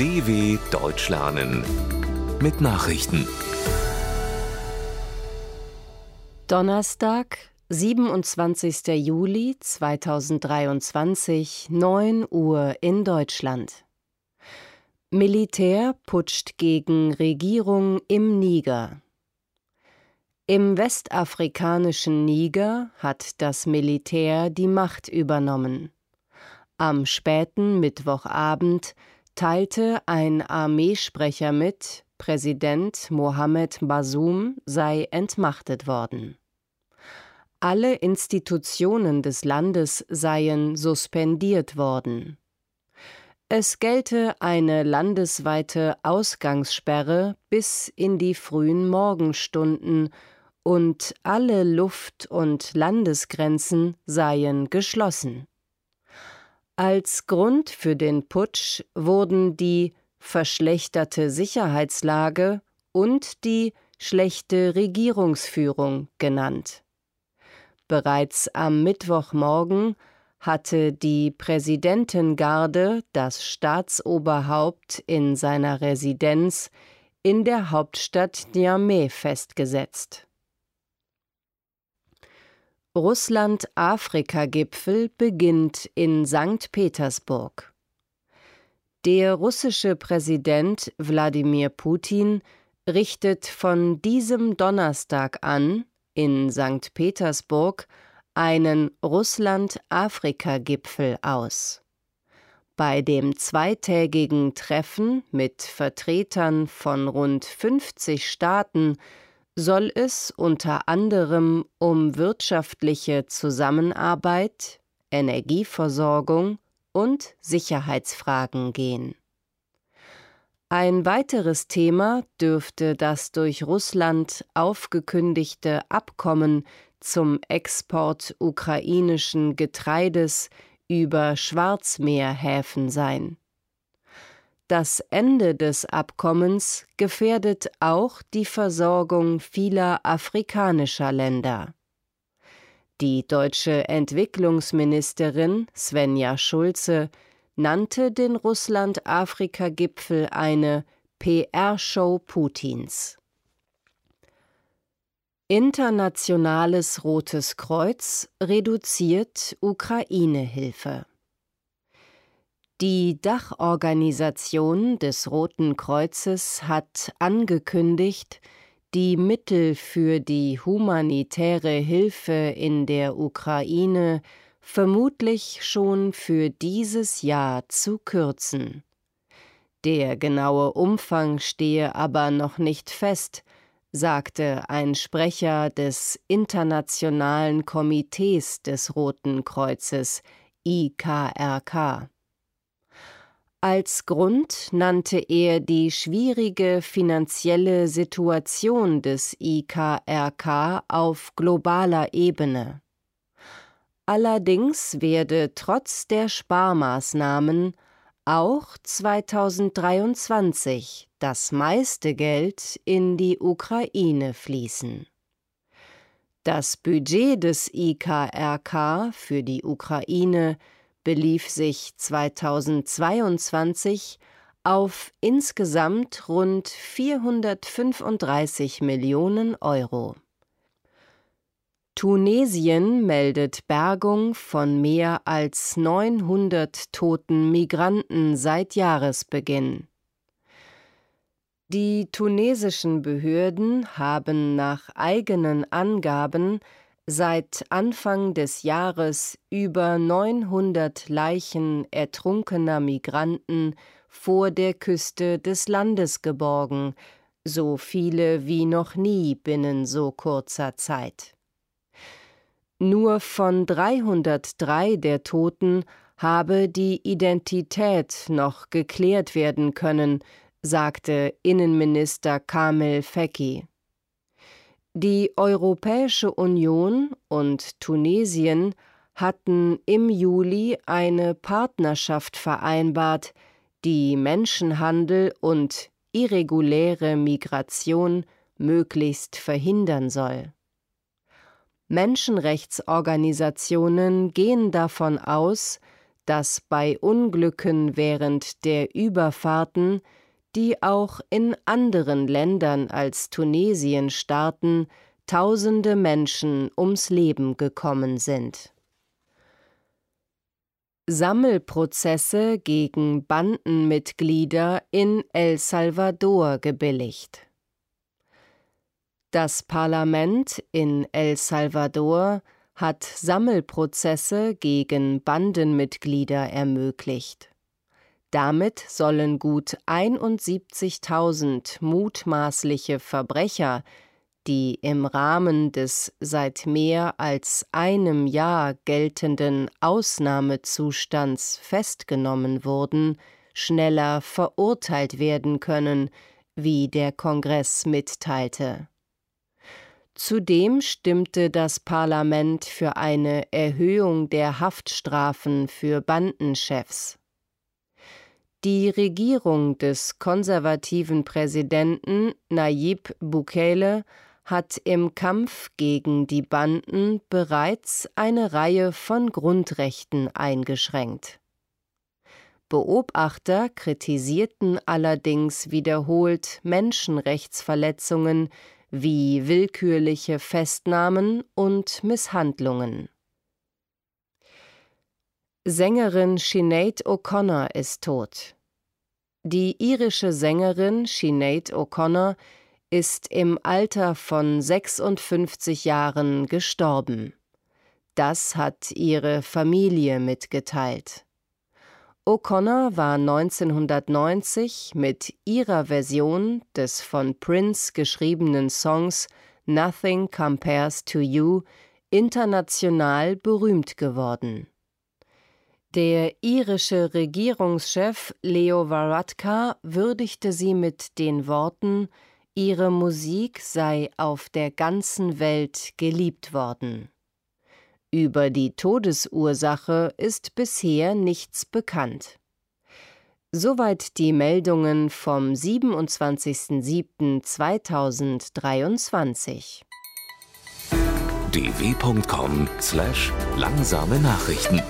DW Deutsch lernen mit Nachrichten. Donnerstag, 27. Juli 2023, 9 Uhr in Deutschland. Militär putscht gegen Regierung im Niger. Im westafrikanischen Niger hat das Militär die Macht übernommen. Am späten Mittwochabend teilte ein Armeesprecher mit, Präsident Mohammed Bazoum sei entmachtet worden. Alle Institutionen des Landes seien suspendiert worden. Es gelte eine landesweite Ausgangssperre bis in die frühen Morgenstunden und alle Luft- und Landesgrenzen seien geschlossen. Als Grund für den Putsch wurden die verschlechterte Sicherheitslage und die schlechte Regierungsführung genannt. Bereits am Mittwochmorgen hatte die Präsidentengarde das Staatsoberhaupt in seiner Residenz in der Hauptstadt Niamey festgesetzt. Russland-Afrika-Gipfel beginnt in Sankt Petersburg. Der russische Präsident Wladimir Putin richtet von diesem Donnerstag an in Sankt Petersburg einen Russland-Afrika-Gipfel aus. Bei dem zweitägigen Treffen mit Vertretern von rund 50 Staaten soll es unter anderem um wirtschaftliche Zusammenarbeit, Energieversorgung und Sicherheitsfragen gehen. Ein weiteres Thema dürfte das durch Russland aufgekündigte Abkommen zum Export ukrainischen Getreides über Schwarzmeerhäfen sein. Das Ende des Abkommens gefährdet auch die Versorgung vieler afrikanischer Länder. Die deutsche Entwicklungsministerin Svenja Schulze nannte den Russland-Afrika-Gipfel eine PR-Show Putins. Internationales Rotes Kreuz reduziert Ukraine-Hilfe. Die Dachorganisation des Roten Kreuzes hat angekündigt, die Mittel für die humanitäre Hilfe in der Ukraine vermutlich schon für dieses Jahr zu kürzen. Der genaue Umfang stehe aber noch nicht fest, sagte ein Sprecher des Internationalen Komitees des Roten Kreuzes, IKRK. Als Grund nannte er die schwierige finanzielle Situation des IKRK auf globaler Ebene. Allerdings werde trotz der Sparmaßnahmen auch 2023 das meiste Geld in die Ukraine fließen. Das Budget des IKRK für die Ukraine belief sich 2022 auf insgesamt rund 435 Millionen Euro. Tunesien meldet Bergung von mehr als 900 toten Migranten seit Jahresbeginn. Die tunesischen Behörden haben nach eigenen Angaben seit Anfang des Jahres über 900 Leichen ertrunkener Migranten vor der Küste des Landes geborgen, so viele wie noch nie binnen so kurzer Zeit. Nur von 303 der Toten habe die Identität noch geklärt werden können, sagte Innenminister Kamel Feki. Die Europäische Union und Tunesien hatten im Juli eine Partnerschaft vereinbart, die Menschenhandel und irreguläre Migration möglichst verhindern soll. Menschenrechtsorganisationen gehen davon aus, dass bei Unglücken während der Überfahrten, die auch in anderen Ländern als Tunesien starten, Tausende Menschen ums Leben gekommen sind. Sammelprozesse gegen Bandenmitglieder in El Salvador gebilligt. Das Parlament in El Salvador hat Sammelprozesse gegen Bandenmitglieder ermöglicht. Damit sollen gut 71.000 mutmaßliche Verbrecher, die im Rahmen des seit mehr als einem Jahr geltenden Ausnahmezustands festgenommen wurden, schneller verurteilt werden können, wie der Kongress mitteilte. Zudem stimmte das Parlament für eine Erhöhung der Haftstrafen für Bandenchefs. Die Regierung des konservativen Präsidenten Nayib Bukele hat im Kampf gegen die Banden bereits eine Reihe von Grundrechten eingeschränkt. Beobachter kritisierten allerdings wiederholt Menschenrechtsverletzungen wie willkürliche Festnahmen und Misshandlungen. Sängerin Sinead O'Connor ist tot. Die irische Sängerin Sinead O'Connor ist im Alter von 56 Jahren gestorben. Das hat ihre Familie mitgeteilt. O'Connor war 1990 mit ihrer Version des von Prince geschriebenen Songs Nothing Compares to You international berühmt geworden. Der irische Regierungschef Leo Varadkar würdigte sie mit den Worten, ihre Musik sei auf der ganzen Welt geliebt worden. Über die Todesursache ist bisher nichts bekannt. Soweit die Meldungen vom 27.07.2023. dw.com/langsame Nachrichten